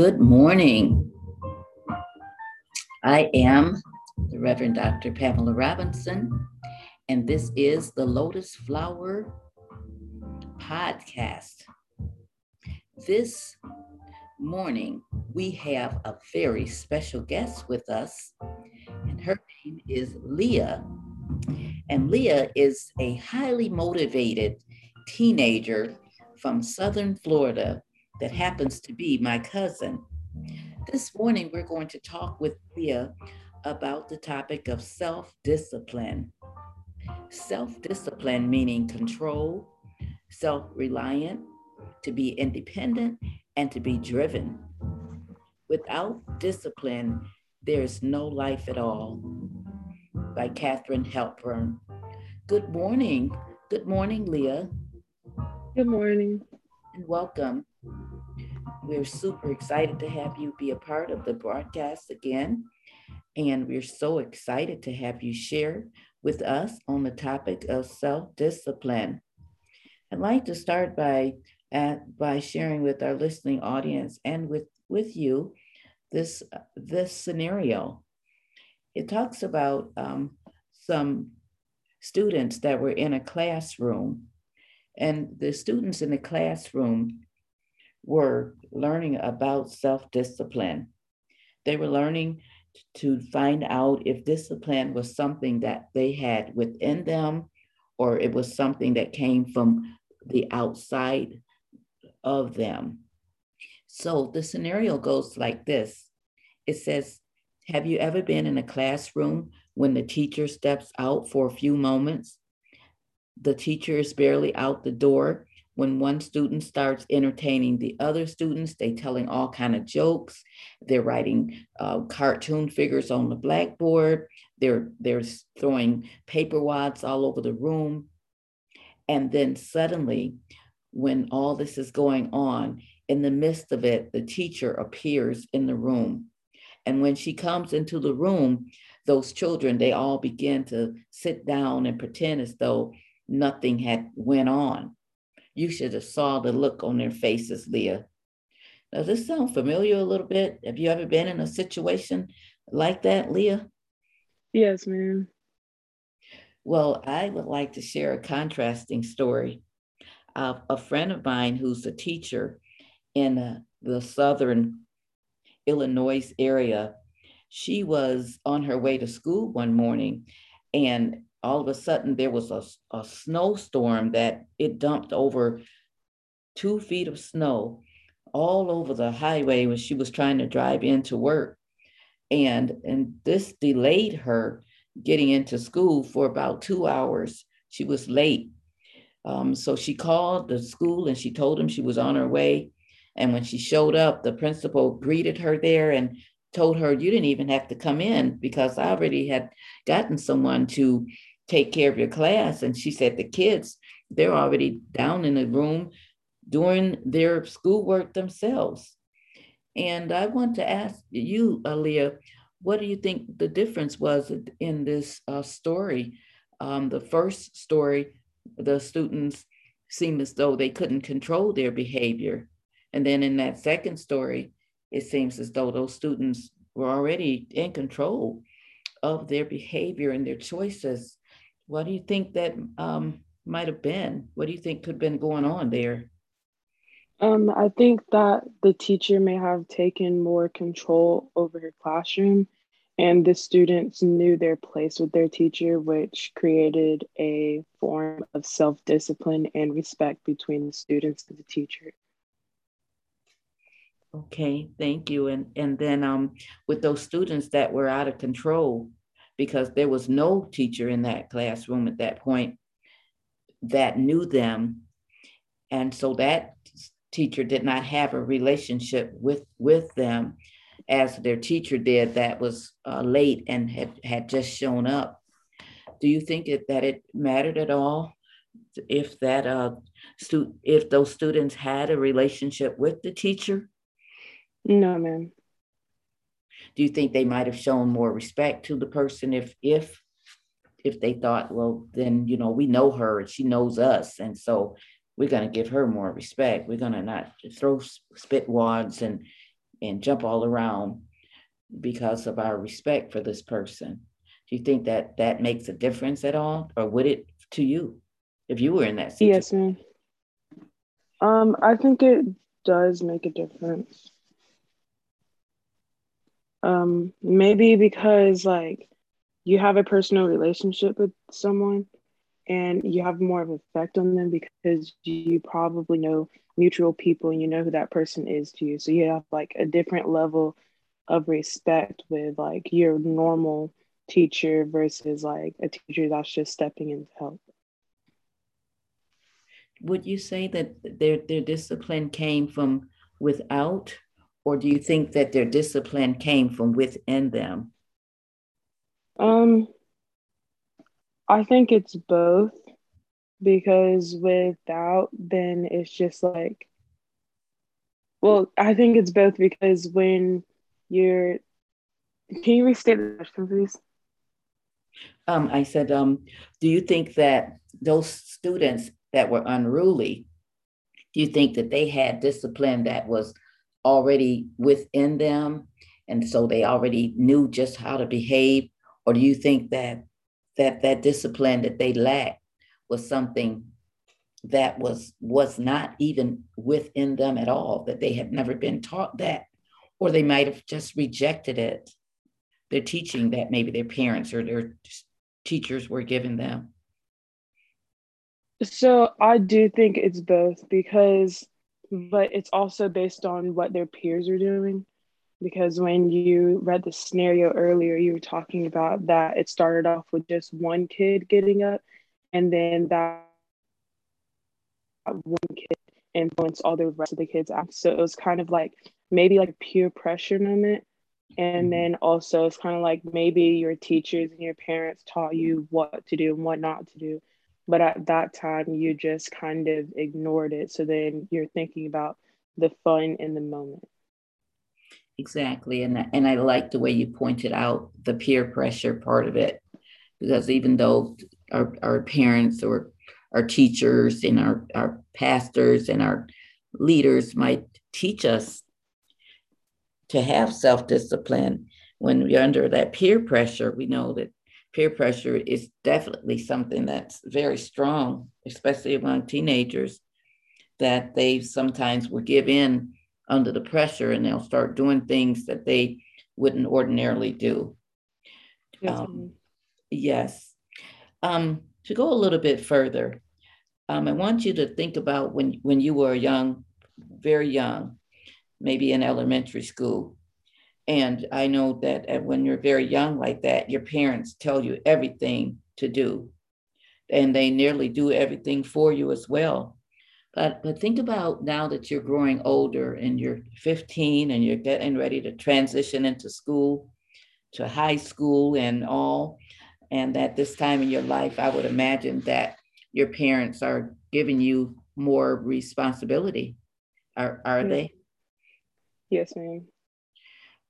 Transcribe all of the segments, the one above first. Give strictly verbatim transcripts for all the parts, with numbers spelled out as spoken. Good morning. I am the Reverend Doctor Pamela Robinson, and this is the Lotus Flower Podcast. This morning, we have a very special guest with us, and her name is Leigha. And Leigha is a highly motivated teenager from Southern Florida that happens to be my cousin. This morning, we're going to talk with Leigha about the topic of self-discipline. Self-discipline meaning control, self-reliant, to be independent, and to be driven. Without discipline, there is no life at all, by Catherine Helpern. Good morning. Good morning, Leigha. Good morning. And welcome. We're super excited to have you be a part of the broadcast again. And we're so excited to have you share with us on the topic of self-discipline. I'd like to start by, uh, by sharing with our listening audience and with, with you this, uh, this scenario. It talks about um, some students that were in a classroom, and the students in the classroom were learning about self-discipline. They were learning to find out if discipline was something that they had within them, or it was something that came from the outside of them. So the scenario goes like this. It says, have you ever been in a classroom when the teacher steps out for a few moments? The teacher is barely out the door when one student starts entertaining the other students. They telling all kind of jokes. They're writing uh, cartoon figures on the blackboard. They're, they're throwing paper wads all over the room. And then suddenly, when all this is going on, in the midst of it, the teacher appears in the room. And when she comes into the room, those children, they all begin to sit down and pretend as though nothing had went on. You should have saw the look on their faces, Leigha. Does this sound familiar a little bit? Have you ever been in a situation like that, Leigha? Yes, ma'am. Well, I would like to share a contrasting story of a friend of mine who's a teacher in uh, the Southern Illinois area. She was on her way to school one morning, and all of a sudden, there was a, a snowstorm that it dumped over two feet of snow all over the highway when she was trying to drive into work. And, and this delayed her getting into school for about two hours. She was late. Um, so she called the school and she told them she was on her way. And when she showed up, the principal greeted her there and told her, you didn't even have to come in because I already had gotten someone to take care of your class. And she said, the kids, they're already down in the room doing their schoolwork themselves. And I want to ask you, Aaliyah, what do you think the difference was in this uh, story? Um, the first story, the students seemed as though they couldn't control their behavior. And then in that second story, it seems as though those students were already in control of their behavior and their choices. What do you think that um, might have been? What do you think could have been going on there? Um, I think that the teacher may have taken more control over her classroom, and the students knew their place with their teacher, which created a form of self-discipline and respect between the students and the teacher. Okay, thank you. And and then um, with those students that were out of control, because there was no teacher in that classroom at that point that knew them. And so that teacher did not have a relationship with, with them as their teacher did that was uh, late and had, had just shown up. Do you think it, that it mattered at all if, that, uh, stu- if those students had a relationship with the teacher? No, ma'am. Do you think they might have shown more respect to the person if if if they thought, well, then, you know, we know her and she knows us, and so we're going to give her more respect. We're going to not throw spit wads and and jump all around because of our respect for this person. Do you think that that makes a difference at all, or would it to you if you were in that situation? Yes, ma'am. Um, I think it does make a difference. Um, maybe because like you have a personal relationship with someone and you have more of an effect on them because you probably know mutual people and you know who that person is to you. So you have like a different level of respect with like your normal teacher versus like a teacher that's just stepping in to help. Would you say that their their discipline came from without, or do you think that their discipline came from within them? Um, I think it's both, because without, then it's just like, well, I think it's both because when you're, can you restate the question, please? Um, I said, um, do you think that those students that were unruly, do you think that they had discipline that was already within them, and so they already knew just how to behave? Or do you think that that that discipline that they lacked was something that was was not even within them at all, that they had never been taught that, or they might have just rejected it, the teaching that maybe their parents or their teachers were giving them? So I do think it's both, because, but it's also based on what their peers are doing. Because when you read the scenario earlier, you were talking about that it started off with just one kid getting up, and then that one kid influenced all the rest of the kids out. So it was kind of like maybe like peer pressure moment. And then also it's kind of like maybe your teachers and your parents taught you what to do and what not to do. But at that time, you just kind of ignored it. So then you're thinking about the fun in the moment. Exactly. And, and I like the way you pointed out the peer pressure part of it, because even though our, our parents or our teachers and our, our pastors and our leaders might teach us to have self-discipline, when we're under that peer pressure, we know that peer pressure is definitely something that's very strong, especially among teenagers, that they sometimes will give in under the pressure and they'll start doing things that they wouldn't ordinarily do. Yes. Um, yes. Um, to go a little bit further, um, I want you to think about when, when you were young, very young, maybe in elementary school. And I know that when you're very young like that, your parents tell you everything to do, and they nearly do everything for you as well. But but think about now that you're growing older and you're fifteen and you're getting ready to transition into school, to high school and all. And at this time in your life, I would imagine that your parents are giving you more responsibility. Are, are mm-hmm. they? Yes, ma'am.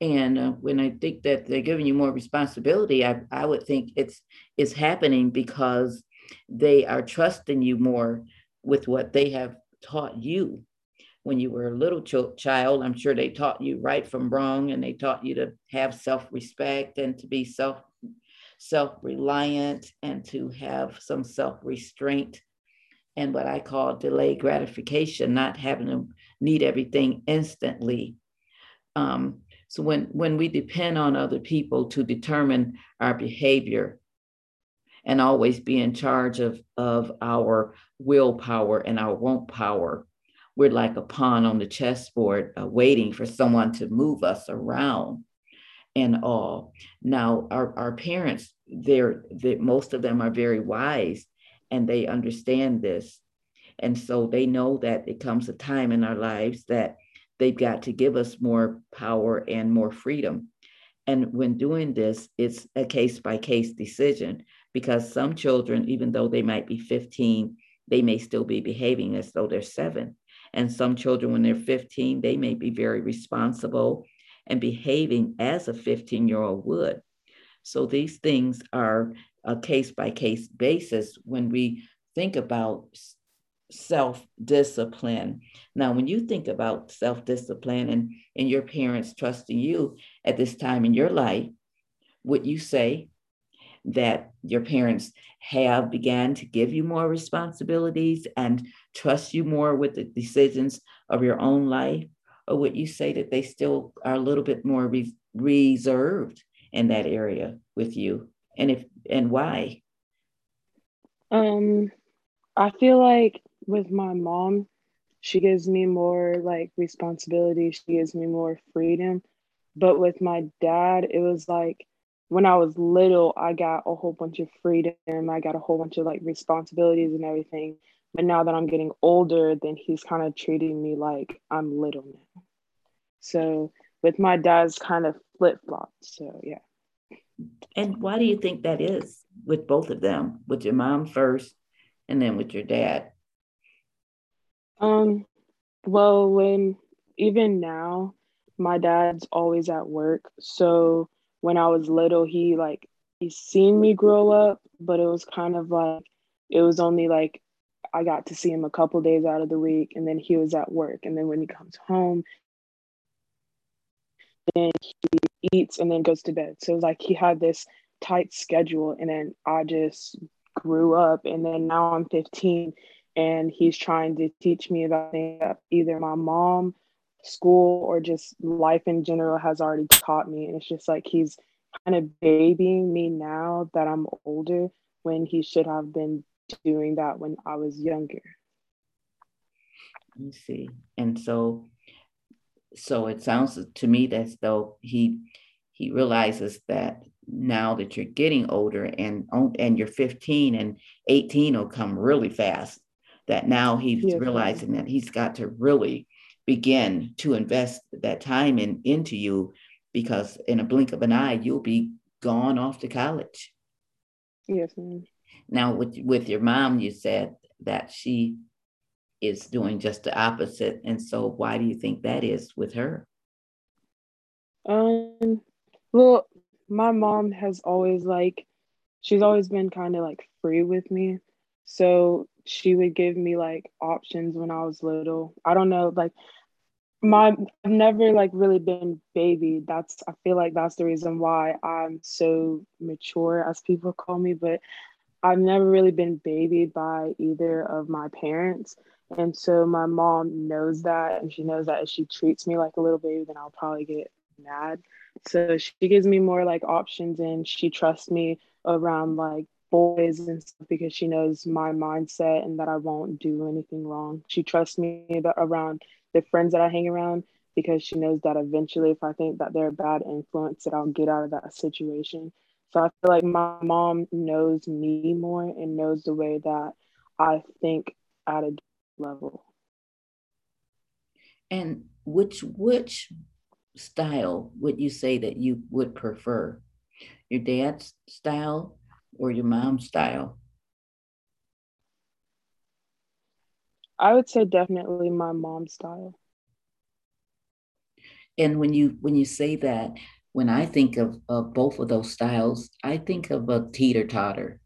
And uh, when I think that they're giving you more responsibility, I, I would think it's it's happening because they are trusting you more with what they have taught you. When you were a little ch- child, I'm sure they taught you right from wrong, and they taught you to have self-respect and to be self, self-reliant and to have some self-restraint and what I call delayed gratification, not having to need everything instantly. Um, So when, when we depend on other people to determine our behavior and always be in charge of, of our willpower and our won't power, we're like a pawn on the chessboard uh, waiting for someone to move us around and all. Now, our, our parents, they're, they're, most of them are very wise and they understand this. And so they know that it comes a time in our lives that they've got to give us more power and more freedom. And when doing this, it's a case-by-case decision, because some children, even though they might be fifteen, they may still be behaving as though they're seven. And some children, when they're fifteen, they may be very responsible and behaving as a fifteen-year-old would. So these things are a case-by-case basis when we think about self-discipline. Now, when you think about self-discipline and, and your parents trusting you at this time in your life, would you say that your parents have began to give you more responsibilities and trust you more with the decisions of your own life? Or would you say that they still are a little bit more re- reserved in that area with you? And if, and why? Um, I feel like with my mom, she gives me more like responsibility. She gives me more freedom. But with my dad, it was like, when I was little, I got a whole bunch of freedom. I got a whole bunch of like responsibilities and everything. But now that I'm getting older, then he's kind of treating me like I'm little now. So with my dad's kind of flip-flopped. So yeah. And why do you think that is with both of them, with your mom first and then with your dad? Um, well, when even now, my dad's always at work. So when I was little, he like, he seen me grow up, but it was kind of like, it was only like, I got to see him a couple days out of the week, and then he was at work. And then when he comes home, then he eats and then goes to bed. So it was like, he had this tight schedule, and then I just grew up. And then now I'm fifteen and he's trying to teach me about either my mom, school, or just life in general has already taught me. And it's just like he's kind of babying me now that I'm older, when he should have been doing that when I was younger. I see. And so so it sounds to me as though he he realizes that now that you're getting older, and and you're fifteen, and eighteen will come really fast, that now he's yes. realizing that he's got to really begin to invest that time in into you, because in a blink of an eye, you'll be gone off to college. Yes, ma'am. Now with, with your mom, you said that she is doing just the opposite. And so why do you think that is with her? Um, well, my mom has always like, she's always been kind of like free with me. So she would give me like options when I was little. I don't know, like, my I've never like really been babied. That's I feel like that's the reason why I'm so mature, as people call me, but I've never really been babied by either of my parents. And so my mom knows that, and she knows that if she treats me like a little baby, then I'll probably get mad. So she gives me more like options, and she trusts me around like boys and stuff, because she knows my mindset and that I won't do anything wrong. She trusts me about, around the friends that I hang around, because she knows that eventually if I think that they're a bad influence, that I'll get out of that situation. So I feel like my mom knows me more and knows the way that I think at a level. And which which style would you say that you would prefer? Your dad's style or your mom's style? I would say definitely my mom's style. And when you when you say that, when I think of, of both of those styles, I think of a teeter-totter.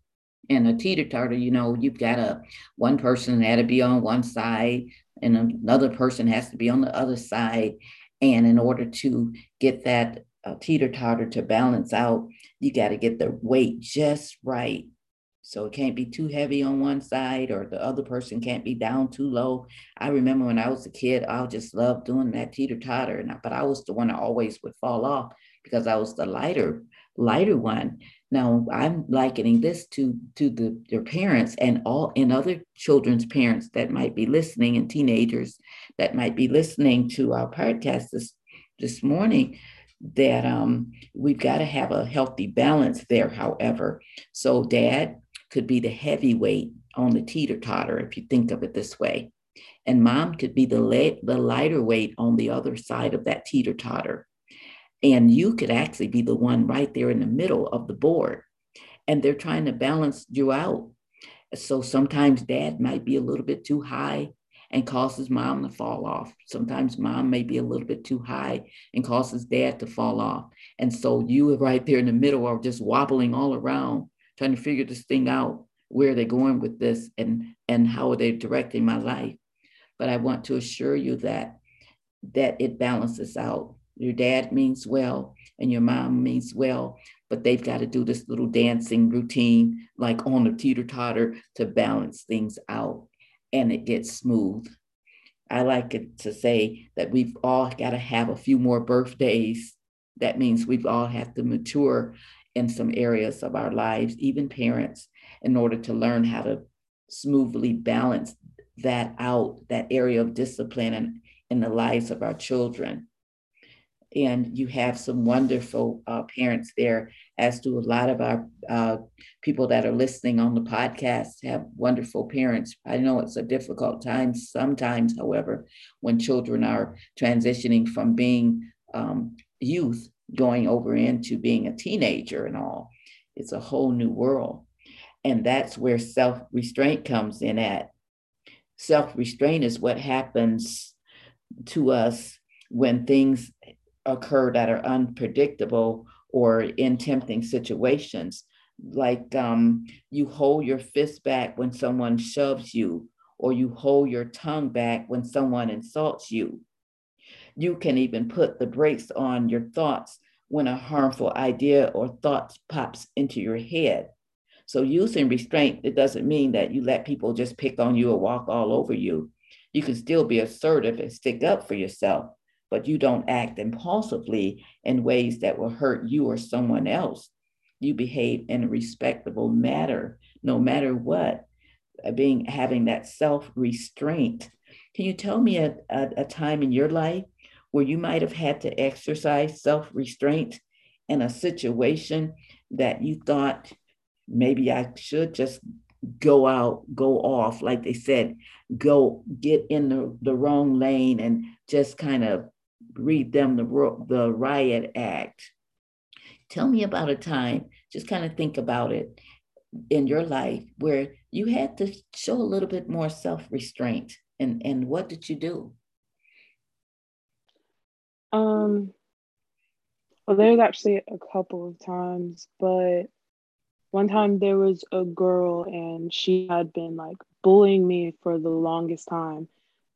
And a teeter-totter, you know, you've got a one person that had to be on one side, and another person has to be on the other side. And in order to get that a teeter-totter to balance out, you got to get the weight just right. So it can't be too heavy on one side, or the other person can't be down too low. I remember when I was a kid, I just loved doing that teeter-totter, and I, but I was the one that always would fall off, because I was the lighter, lighter one. Now I'm likening this to to the your parents and all and other children's parents that might be listening, and teenagers that might be listening to our podcast this this morning. That um, we've got to have a healthy balance there, however. So dad could be the heavyweight on the teeter-totter, if you think of it this way. And mom could be the, le- the lighter weight on the other side of that teeter-totter. And you could actually be the one right there in the middle of the board. And they're trying to balance you out. So sometimes dad might be a little bit too high and causes mom to fall off. Sometimes mom may be a little bit too high and causes dad to fall off. And so you are right there in the middle, or just wobbling all around, trying to figure this thing out where they're going with this and, and how are they directing my life. But I want to assure you that that it balances out. Your dad means well and your mom means well, but they've got to do this little dancing routine, like on the teeter-totter, to balance things out, and it gets smooth. I like it to say that we've all got to have a few more birthdays. That means we've all have to mature in some areas of our lives, even parents, in order to learn how to smoothly balance that out, that area of discipline and in the lives of our children. And you have some wonderful uh, parents there, as do a lot of our uh, people that are listening on the podcast have wonderful parents. I know it's a difficult time sometimes, however, when children are transitioning from being um, youth, going over into being a teenager and all. It's a whole new world. And that's where self-restraint comes in at. Self-restraint is what happens to us when things occur that are unpredictable or in tempting situations. Like um, you hold your fist back when someone shoves you, or you hold your tongue back when someone insults you. You can even put the brakes on your thoughts when a harmful idea or thought pops into your head. So using restraint, it doesn't mean that you let people just pick on you or walk all over you. You can still be assertive and stick up for yourself, but you don't act impulsively in ways that will hurt you or someone else. You behave in a respectable manner, no matter what, being having that self-restraint. Can you tell me a, a, a time in your life where you might have had to exercise self-restraint in a situation that you thought, maybe I should just go out, go off, like they said, go get in the, the wrong lane and just kind of read them the, the riot act. Tell me about a time, just kind of think about it in your life where you had to show a little bit more self-restraint, and, and what did you do? Um, well, there's actually a couple of times, but one time there was a girl and she had been like bullying me for the longest time,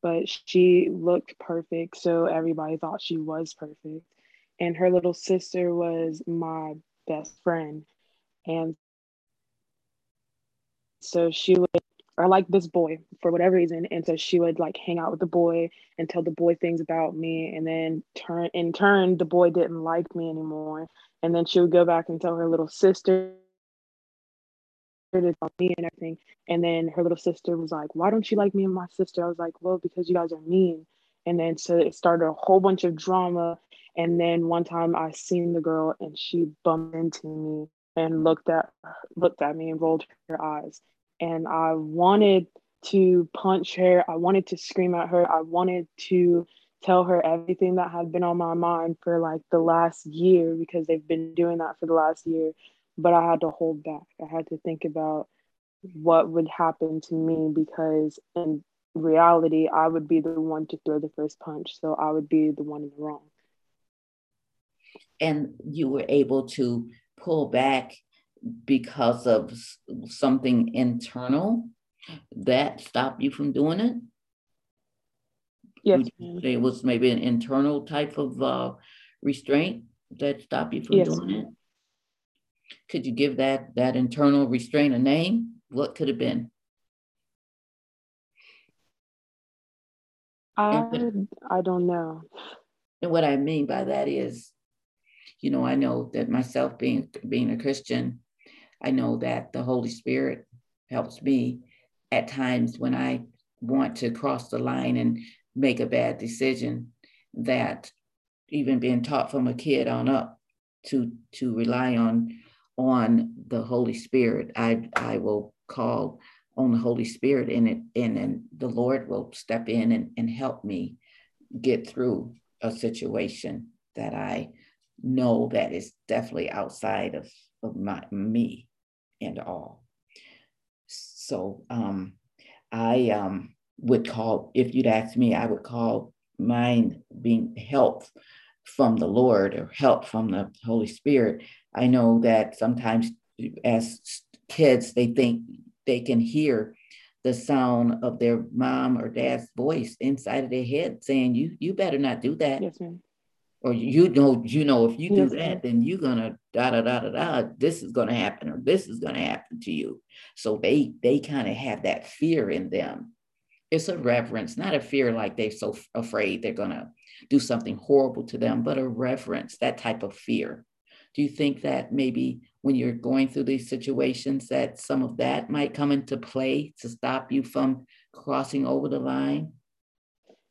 but she looked perfect, so everybody thought she was perfect. And her little sister was my best friend. And so she would, I like this boy for whatever reason. And so she would like hang out with the boy and tell the boy things about me. And then turn in turn, the boy didn't like me anymore. And then she would go back and tell her little sister about me and everything. And then her little sister was like, why don't you like me and my sister? I was like, well, because you guys are mean. And then so it started a whole bunch of drama. And then one time I seen the girl and she bumped into me and looked at looked at me and rolled her eyes. And I wanted to punch her. I wanted to scream at her. I wanted to tell her everything that had been on my mind for like the last year, because they've been doing that for the last year. But I had to hold back. I had to think about what would happen to me, because in reality, I would be the one to throw the first punch. So I would be the one in the wrong. And you were able to pull back because of something internal that stopped you from doing it? Yes, ma'am. It was maybe an internal type of uh, restraint that stopped you from yes, doing ma'am. it? Could you give that that internal restraint a name? What could have been? I, I don't know. And what I mean by that is, you know, I know that myself being being a Christian, I know that the Holy Spirit helps me at times when I want to cross the line and make a bad decision, that even being taught from a kid on up to to rely on on the Holy Spirit. I, I will call on the Holy Spirit in it, and then the Lord will step in and, and help me get through a situation that I know that is definitely outside of, of my me and all. So um, I um, would call, if you'd ask me, I would call mine being help from the Lord or help from the Holy Spirit. I know that sometimes as kids, they think they can hear the sound of their mom or dad's voice inside of their head saying, you you better not do that. Yes, ma'am. Or you know, you know, if you do yes, that, ma'am. Then you're gonna da da da da da, this is gonna happen, or this is gonna happen to you. So they they kind of have that fear in them. It's a reverence, not a fear like they're so f- afraid they're gonna do something horrible to them, but a reverence, that type of fear. Do you think that maybe when you're going through these situations that some of that might come into play to stop you from crossing over the line?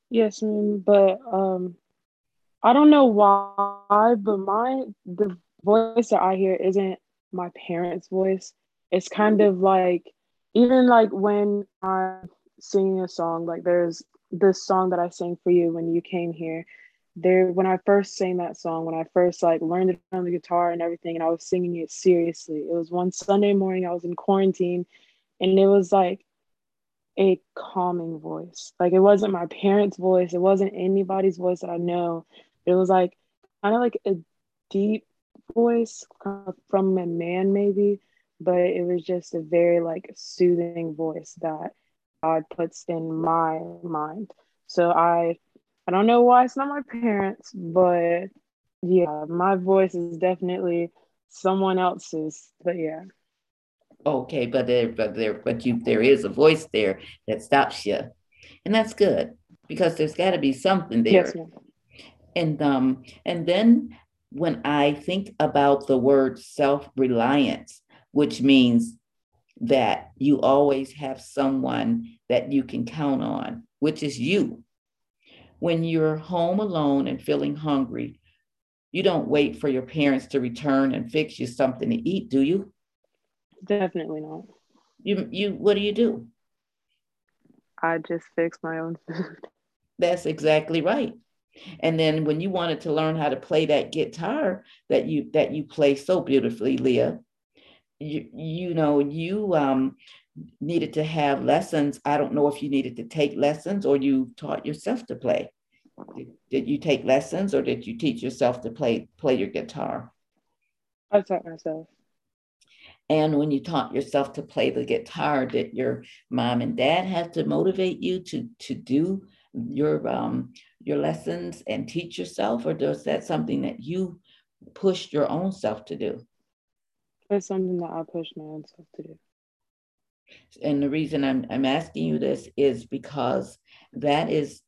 Yes, ma'am, but um, I don't know why, but my the voice that I hear isn't my parents' voice. It's kind of like, even like when I'm singing a song, like there's this song that I sang for you when you came here. There, when I first sang that song, when I first like learned it on the guitar and everything, and I was singing it seriously. It was one Sunday morning, I was in quarantine, and it was like a calming voice. Like it wasn't my parents' voice, it wasn't anybody's voice that I know. It was like kind of like a deep voice from a man, maybe, but it was just a very like soothing voice that God puts in my mind. So I I don't know why it's not my parents, but yeah, my voice is definitely someone else's, but yeah. Okay, but there, but there, but you, there is a voice there that stops you, and that's good, because there's got to be something there. Yes, ma'am. And um, and then when I think about the word self-reliance, which means that you always have someone that you can count on, which is you. When you're home alone and feeling hungry, you don't wait for your parents to return and fix you something to eat, do you? Definitely not. You, you, what do you do? I just fix my own food. That's exactly right. And then when you wanted to learn how to play that guitar that you that you play so beautifully, Leigha, you, you know, you um. needed to have lessons. I don't know if you needed to take lessons or you taught yourself to play. Did, did you take lessons or did you teach yourself to play play your guitar? I taught myself. And when you taught yourself to play the guitar, did your mom and dad have to motivate you to, to do your um your lessons and teach yourself, or was that something that you pushed your own self to do? That's something that I pushed my own self to do. And the reason I'm, I'm asking you this is because that is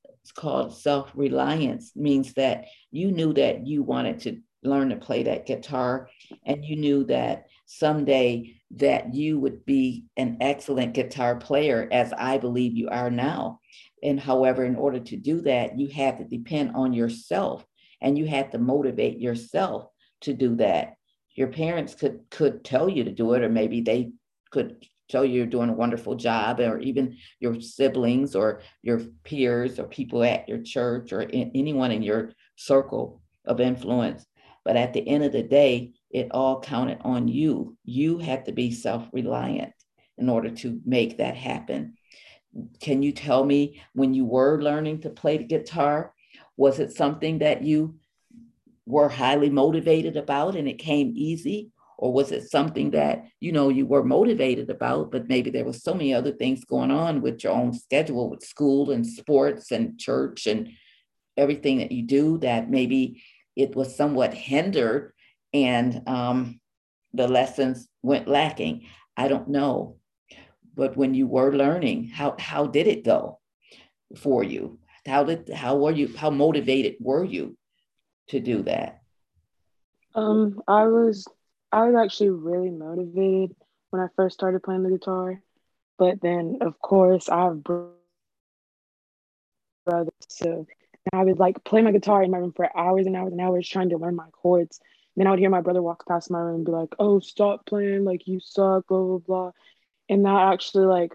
called self-reliance, means that you knew that you wanted to learn to play that guitar, and you knew that someday that you would be an excellent guitar player, as I believe you are now. And however, in order to do that, you had to depend on yourself, and you had to motivate yourself to do that. Your parents could, could tell you to do it, or maybe they could show you you're doing a wonderful job, or even your siblings or your peers or people at your church or in, anyone in your circle of influence. But at the end of the day, it all counted on you. You had to be self-reliant in order to make that happen. Can you tell me, when you were learning to play the guitar, was it something that you were highly motivated about and it came easy? Or was it something that, you know, you were motivated about, but maybe there was so many other things going on with your own schedule, with school and sports and church and everything that you do, that maybe it was somewhat hindered and um, the lessons went lacking? I don't know. But when you were learning, how how did it go for you? How did how were you? How motivated were you to do that? Um, I was. I was actually really motivated when I first started playing the guitar, but then of course I have brothers, so I would like play my guitar in my room for hours and hours and hours trying to learn my chords. And then I would hear my brother walk past my room and be like, "Oh, stop playing! Like you suck!" Blah blah blah, and that actually like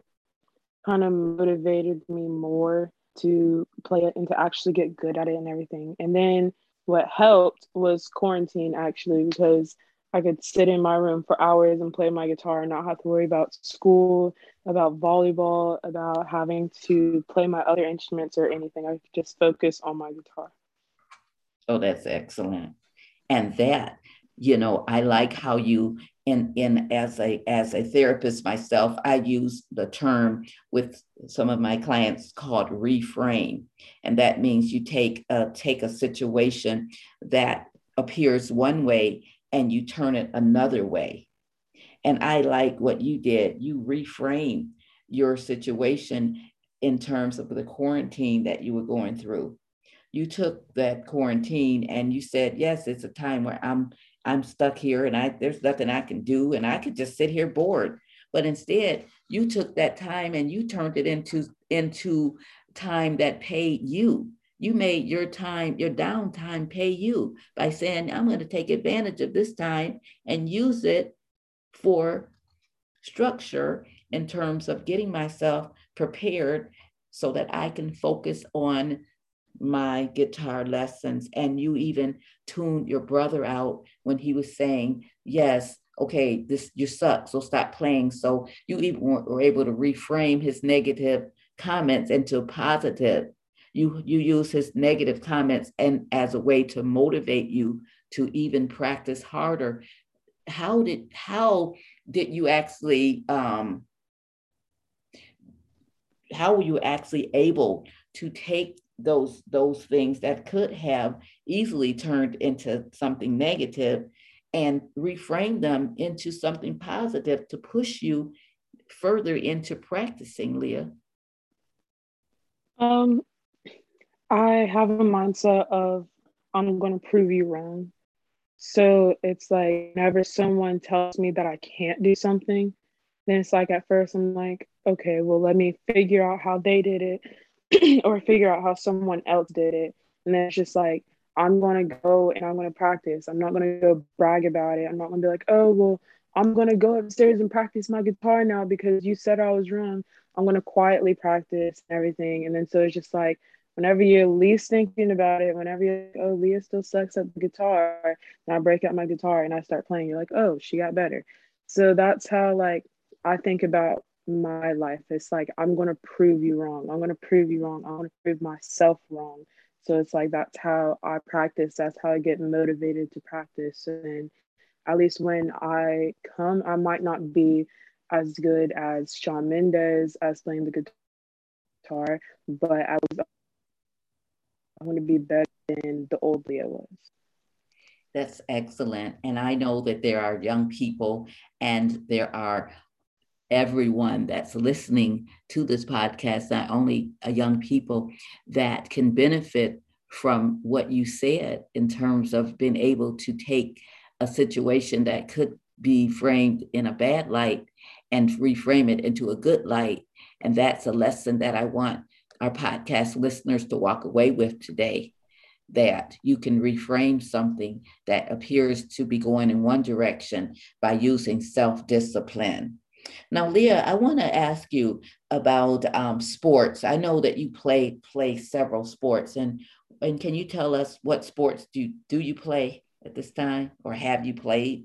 kind of motivated me more to play it and to actually get good at it and everything. And then what helped was quarantine, actually, because I could sit in my room for hours and play my guitar and not have to worry about school, about volleyball, about having to play my other instruments or anything. I could just focus on my guitar. Oh, that's excellent. And that, you know, I like how you in in as a as a therapist myself, I use the term with some of my clients called reframe, and that means you take a, take a situation that appears one way and you turn it another way. And I like what you did. You reframe your situation in terms of the quarantine that you were going through. You took that quarantine and you said, yes, it's a time where I'm I'm stuck here and I there's nothing I can do and I could just sit here bored. But instead, you took that time and you turned it into, into time that paid you. You made your time, your downtime pay you by saying, I'm going to take advantage of this time and use it for structure in terms of getting myself prepared so that I can focus on my guitar lessons. And you even tuned your brother out when he was saying, yes, okay, this, you suck, so stop playing. So you even were able to reframe his negative comments into positive. You, you use his negative comments and as a way to motivate you to even practice harder. How did, how did you actually, um, how were you actually able to take those those things that could have easily turned into something negative and reframe them into something positive to push you further into practicing, Leigha? Um, I have a mindset of, I'm going to prove you wrong. So it's like, whenever someone tells me that I can't do something, then it's like, at first I'm like, okay, well, let me figure out how they did it. Or figure out how someone else did it. And then it's just like, I'm going to go and I'm going to practice. I'm not going to go brag about it. I'm not going to be like, oh, well, I'm going to go upstairs and practice my guitar now because you said I was wrong. I'm going to quietly practice and everything. And then so it's just like, whenever you're least thinking about it, whenever you're like, oh, Leigha still sucks at the guitar, and I break out my guitar and I start playing, you're like, oh, she got better. So that's how, like, I think about my life. It's like, I'm going to prove you wrong. I'm going to prove you wrong. I want to prove myself wrong. So it's like, that's how I practice. That's how I get motivated to practice. And at least when I come, I might not be as good as Shawn Mendes as playing the guitar, but I was, I want to be better than the old Leigha was. That's excellent. And I know that there are young people and there are everyone that's listening to this podcast, not only young people, that can benefit from what you said in terms of being able to take a situation that could be framed in a bad light and reframe it into a good light. And that's a lesson that I want our podcast listeners to walk away with today, that you can reframe something that appears to be going in one direction by using self-discipline. Now, Leigha, I want to ask you about um, sports. I know that you play play several sports, and and can you tell us what sports do you, do you play at this time, or have you played?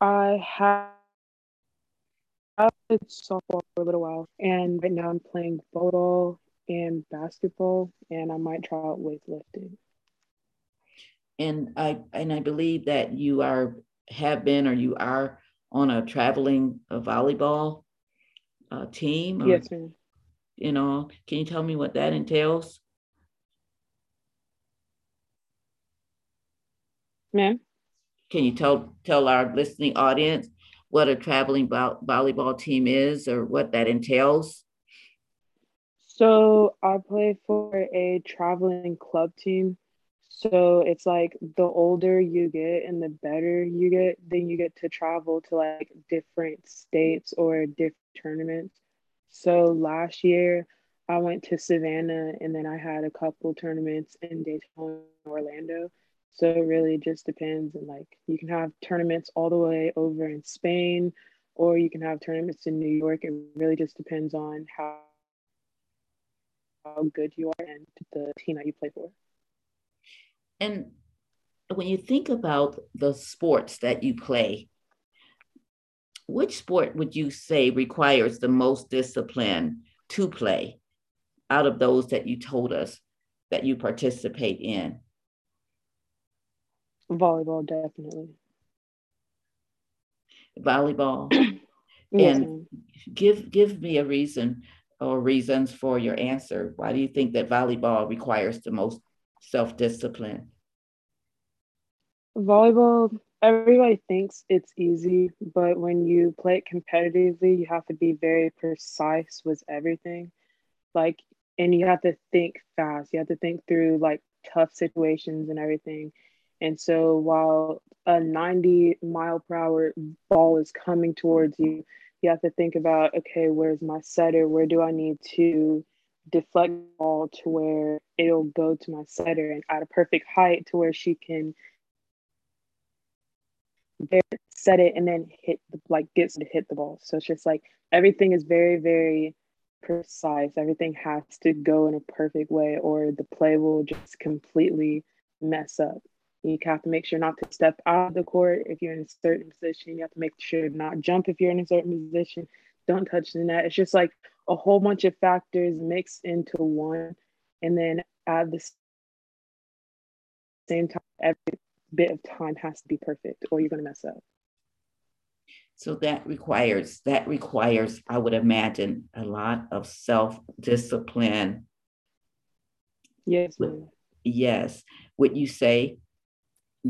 I have, I played softball for a little while, and right now I'm playing volleyball and basketball, and I might try out weightlifting. And I and I believe that you are have been or you are on a traveling uh, volleyball uh, team? Or, yes, ma'am. You know, can you tell me what that entails? Ma'am? Can you tell tell our listening audience what a traveling vo- volleyball team is or what that entails? So I play for a traveling club team. So it's like, the older you get and the better you get, then you get to travel to like different states or different tournaments. So last year I went to Savannah, and then I had a couple tournaments in Daytona, Orlando. So it really just depends. And like, you can have tournaments all the way over in Spain, or you can have tournaments in New York. It really just depends on how, how good you are and the team that you play for. And when you think about the sports that you play, which sport would you say requires the most discipline to play out of those that you told us that you participate in? Volleyball, definitely. volleyball. Yes. And give give me a reason or reasons for your answer. Why do you think that volleyball requires the most self-discipline? Volleyball, everybody thinks it's easy, but when you play it competitively, you have to be very precise with everything. Like, and you have to think fast. You have to think through like tough situations and everything. And so while a ninety mile per hour ball is coming towards you, you have to think about, okay, where's my setter? Where do I need to deflect the ball to where it'll go to my setter and at a perfect height to where she can set it and then hit the, like gets to hit the ball. So it's just like everything is very, very precise. Everything has to go in a perfect way or the play will just completely mess up. You have to make sure not to step out of the court if you're in a certain position. You have to make sure to not jump if you're in a certain position. Don't touch the net. It's just like a whole bunch of factors mixed into one. And then at the same time, every bit of time has to be perfect or you're going to mess up. So that requires, that requires, I would imagine, a lot of self-discipline. Yes, ma'am. Yes. Would you say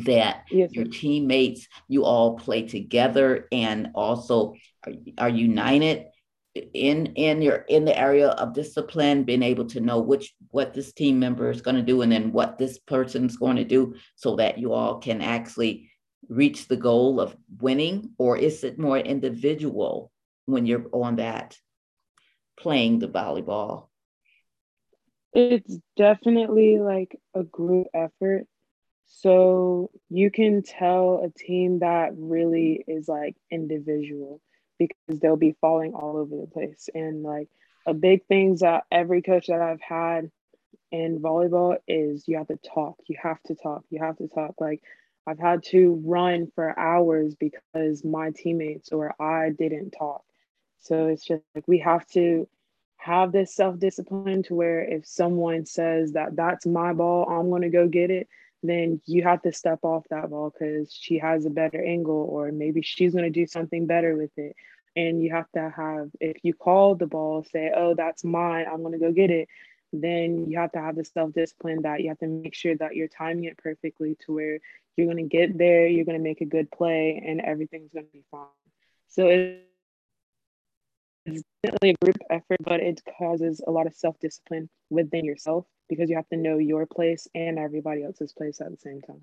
that yes, your teammates, you all play together and also are, are united in in your in the area of discipline, being able to know which what this team member is going to do and then what this person's going to do so that you all can actually reach the goal of winning? Or is it more individual when you're on that playing the volleyball? It's definitely like a group effort. So you can tell a team that really is like individual because they'll be falling all over the place. And like a big thing that every coach that I've had in volleyball is you have to talk. You have to talk. You have to talk. Like I've had to run for hours because my teammates or I didn't talk. So it's just like we have to have this self-discipline to where if someone says that that's my ball, I'm going to go get it. Then you have to step off that ball because she has a better angle or maybe she's going to do something better with it. And you have to have, if you call the ball, say, oh, that's mine, I'm going to go get it. Then you have to have the self-discipline that you have to make sure that you're timing it perfectly to where you're going to get there, you're going to make a good play, and everything's going to be fine. So it's definitely a group effort, but it causes a lot of self-discipline within yourself, because you have to know your place and everybody else's place at the same time.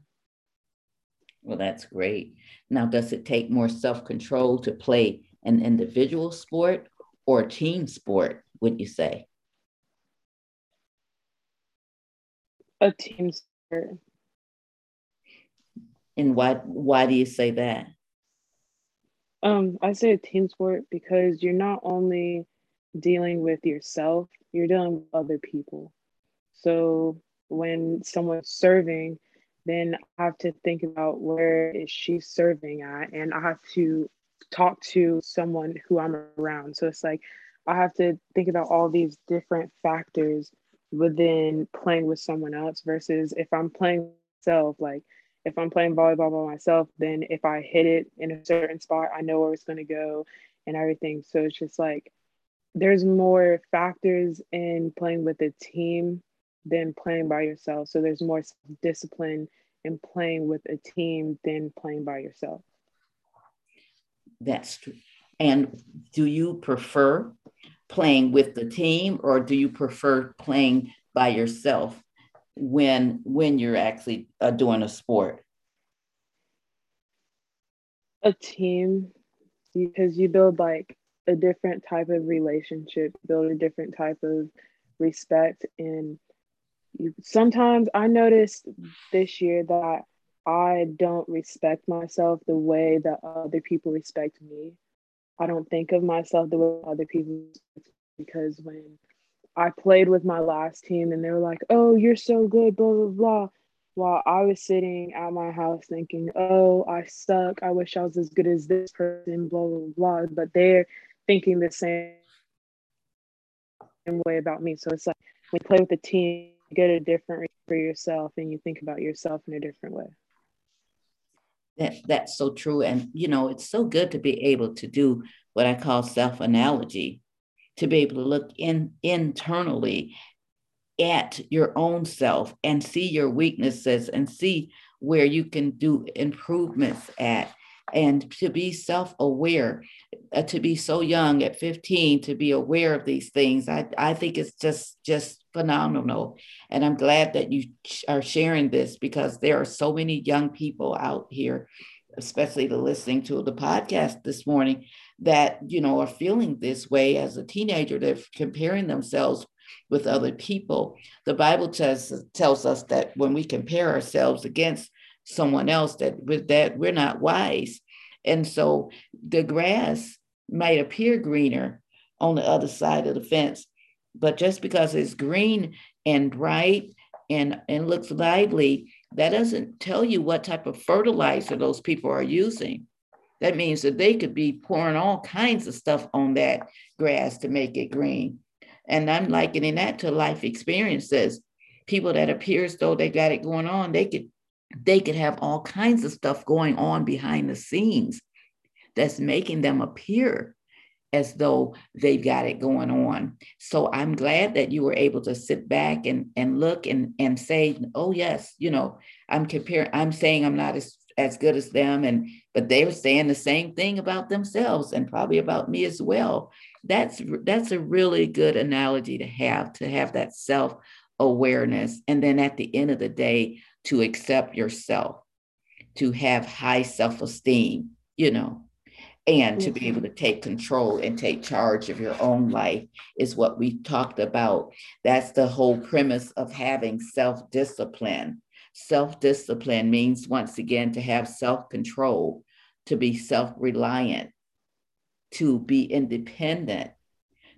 Well, that's great. Now, does it take more self-control to play an individual sport or a team sport, would you say? A team sport. And why, why do you say that? Um, I say a team sport because you're not only dealing with yourself, you're dealing with other people. So when someone's serving, then I have to think about where is she serving at, and I have to talk to someone who I'm around. So it's like I have to think about all these different factors within playing with someone else versus if I'm playing myself. Like if I'm playing volleyball by myself, then if I hit it in a certain spot, I know where it's going to go and everything. So it's just like there's more factors in playing with a team than playing by yourself. So there's more discipline in playing with a team than playing by yourself. That's true. And do you prefer playing with the team or do you prefer playing by yourself when when you're actually uh, doing a sport? A team, because you build like a different type of relationship, build a different type of respect, and sometimes I noticed this year that I don't respect myself the way that other people respect me. I don't think of myself the way other people respect me, because when I played with my last team and they were like, oh, you're so good, blah, blah, blah, while I was sitting at my house thinking, oh, I suck. I wish I was as good as this person, blah, blah, blah. But they're thinking the same way about me. So it's like when you play with a team, get a different for yourself and you think about yourself in a different way. That, that's so true. And, you know, it's so good to be able to do what I call self-analogy, to be able to look in internally at your own self and see your weaknesses and see where you can do improvements at, and to be self-aware, uh, to be so young at fifteen, to be aware of these things. I, I think it's just, just phenomenal. And I'm glad that you ch- are sharing this, because there are so many young people out here, especially the listening to the podcast this morning, that, you know, are feeling this way as a teenager. They're comparing themselves with other people. The Bible tells, tells us that when we compare ourselves against someone else, that with that we're not wise. And so the grass might appear greener on the other side of the fence, but just because it's green and bright and, and looks lively, that doesn't tell you what type of fertilizer those people are using. That means that they could be pouring all kinds of stuff on that grass to make it green. And I'm likening that to life experiences. People that appear as though they got it going on, they could they could have all kinds of stuff going on behind the scenes that's making them appear as though they've got it going on. So I'm glad that you were able to sit back and, and look and, and say, oh, yes, you know, I'm comparing, I'm saying I'm not as, as good as them. And but they were saying the same thing about themselves and probably about me as well. That's that's a really good analogy to have, to have that self-awareness. And then at the end of the day, to accept yourself, to have high self-esteem, you know, and to be able to take control and take charge of your own life is what we talked about. That's the whole premise of having self-discipline. Self-discipline means, once again, to have self-control, to be self-reliant, to be independent,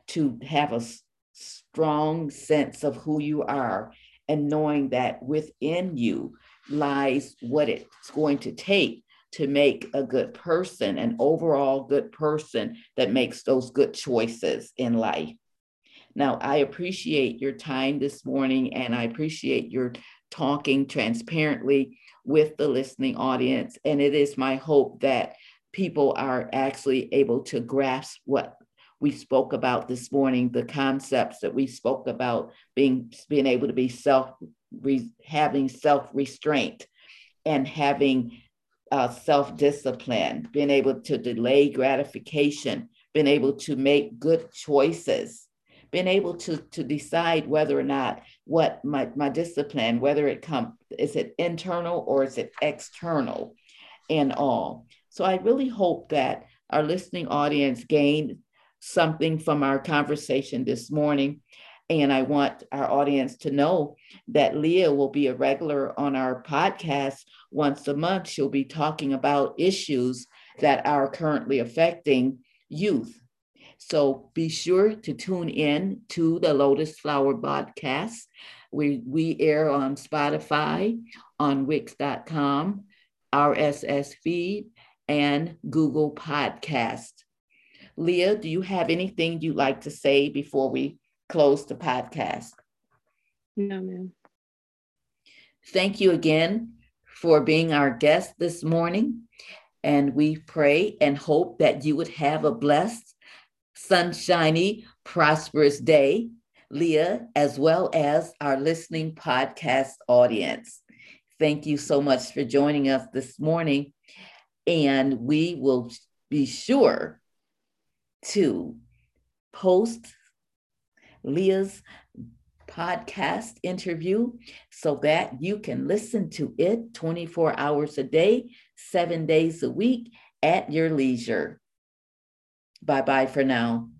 to have a s- strong sense of who you are, and knowing that within you lies what it's going to take to make a good person, an overall good person that makes those good choices in life. Now, I appreciate your time this morning, and I appreciate your talking transparently with the listening audience. And it is my hope that people are actually able to grasp what we spoke about this morning, the concepts that we spoke about, being being able to be self, re, having self-restraint and having uh, self-discipline, being able to delay gratification, being able to make good choices, being able to, to decide whether or not what my, my discipline, whether it come, is it internal or is it external and all. So I really hope that our listening audience gained something from our conversation this morning. And I want our audience to know that Leigha will be a regular on our podcast once a month. She'll be talking about issues that are currently affecting youth. So be sure to tune in to the Lotus Flower Podcast. We, we air on Spotify, on Wix dot com, R S S feed, and Google Podcast. Leigha, do you have anything you'd like to say before we close the podcast? No, ma'am. Thank you again for being our guest this morning. And we pray and hope that you would have a blessed, sunshiny, prosperous day, Leigha, as well as our listening podcast audience. Thank you so much for joining us this morning. And we will be sure to post Leigha's podcast interview so that you can listen to it twenty-four hours a day, seven days a week at your leisure. Bye-bye for now.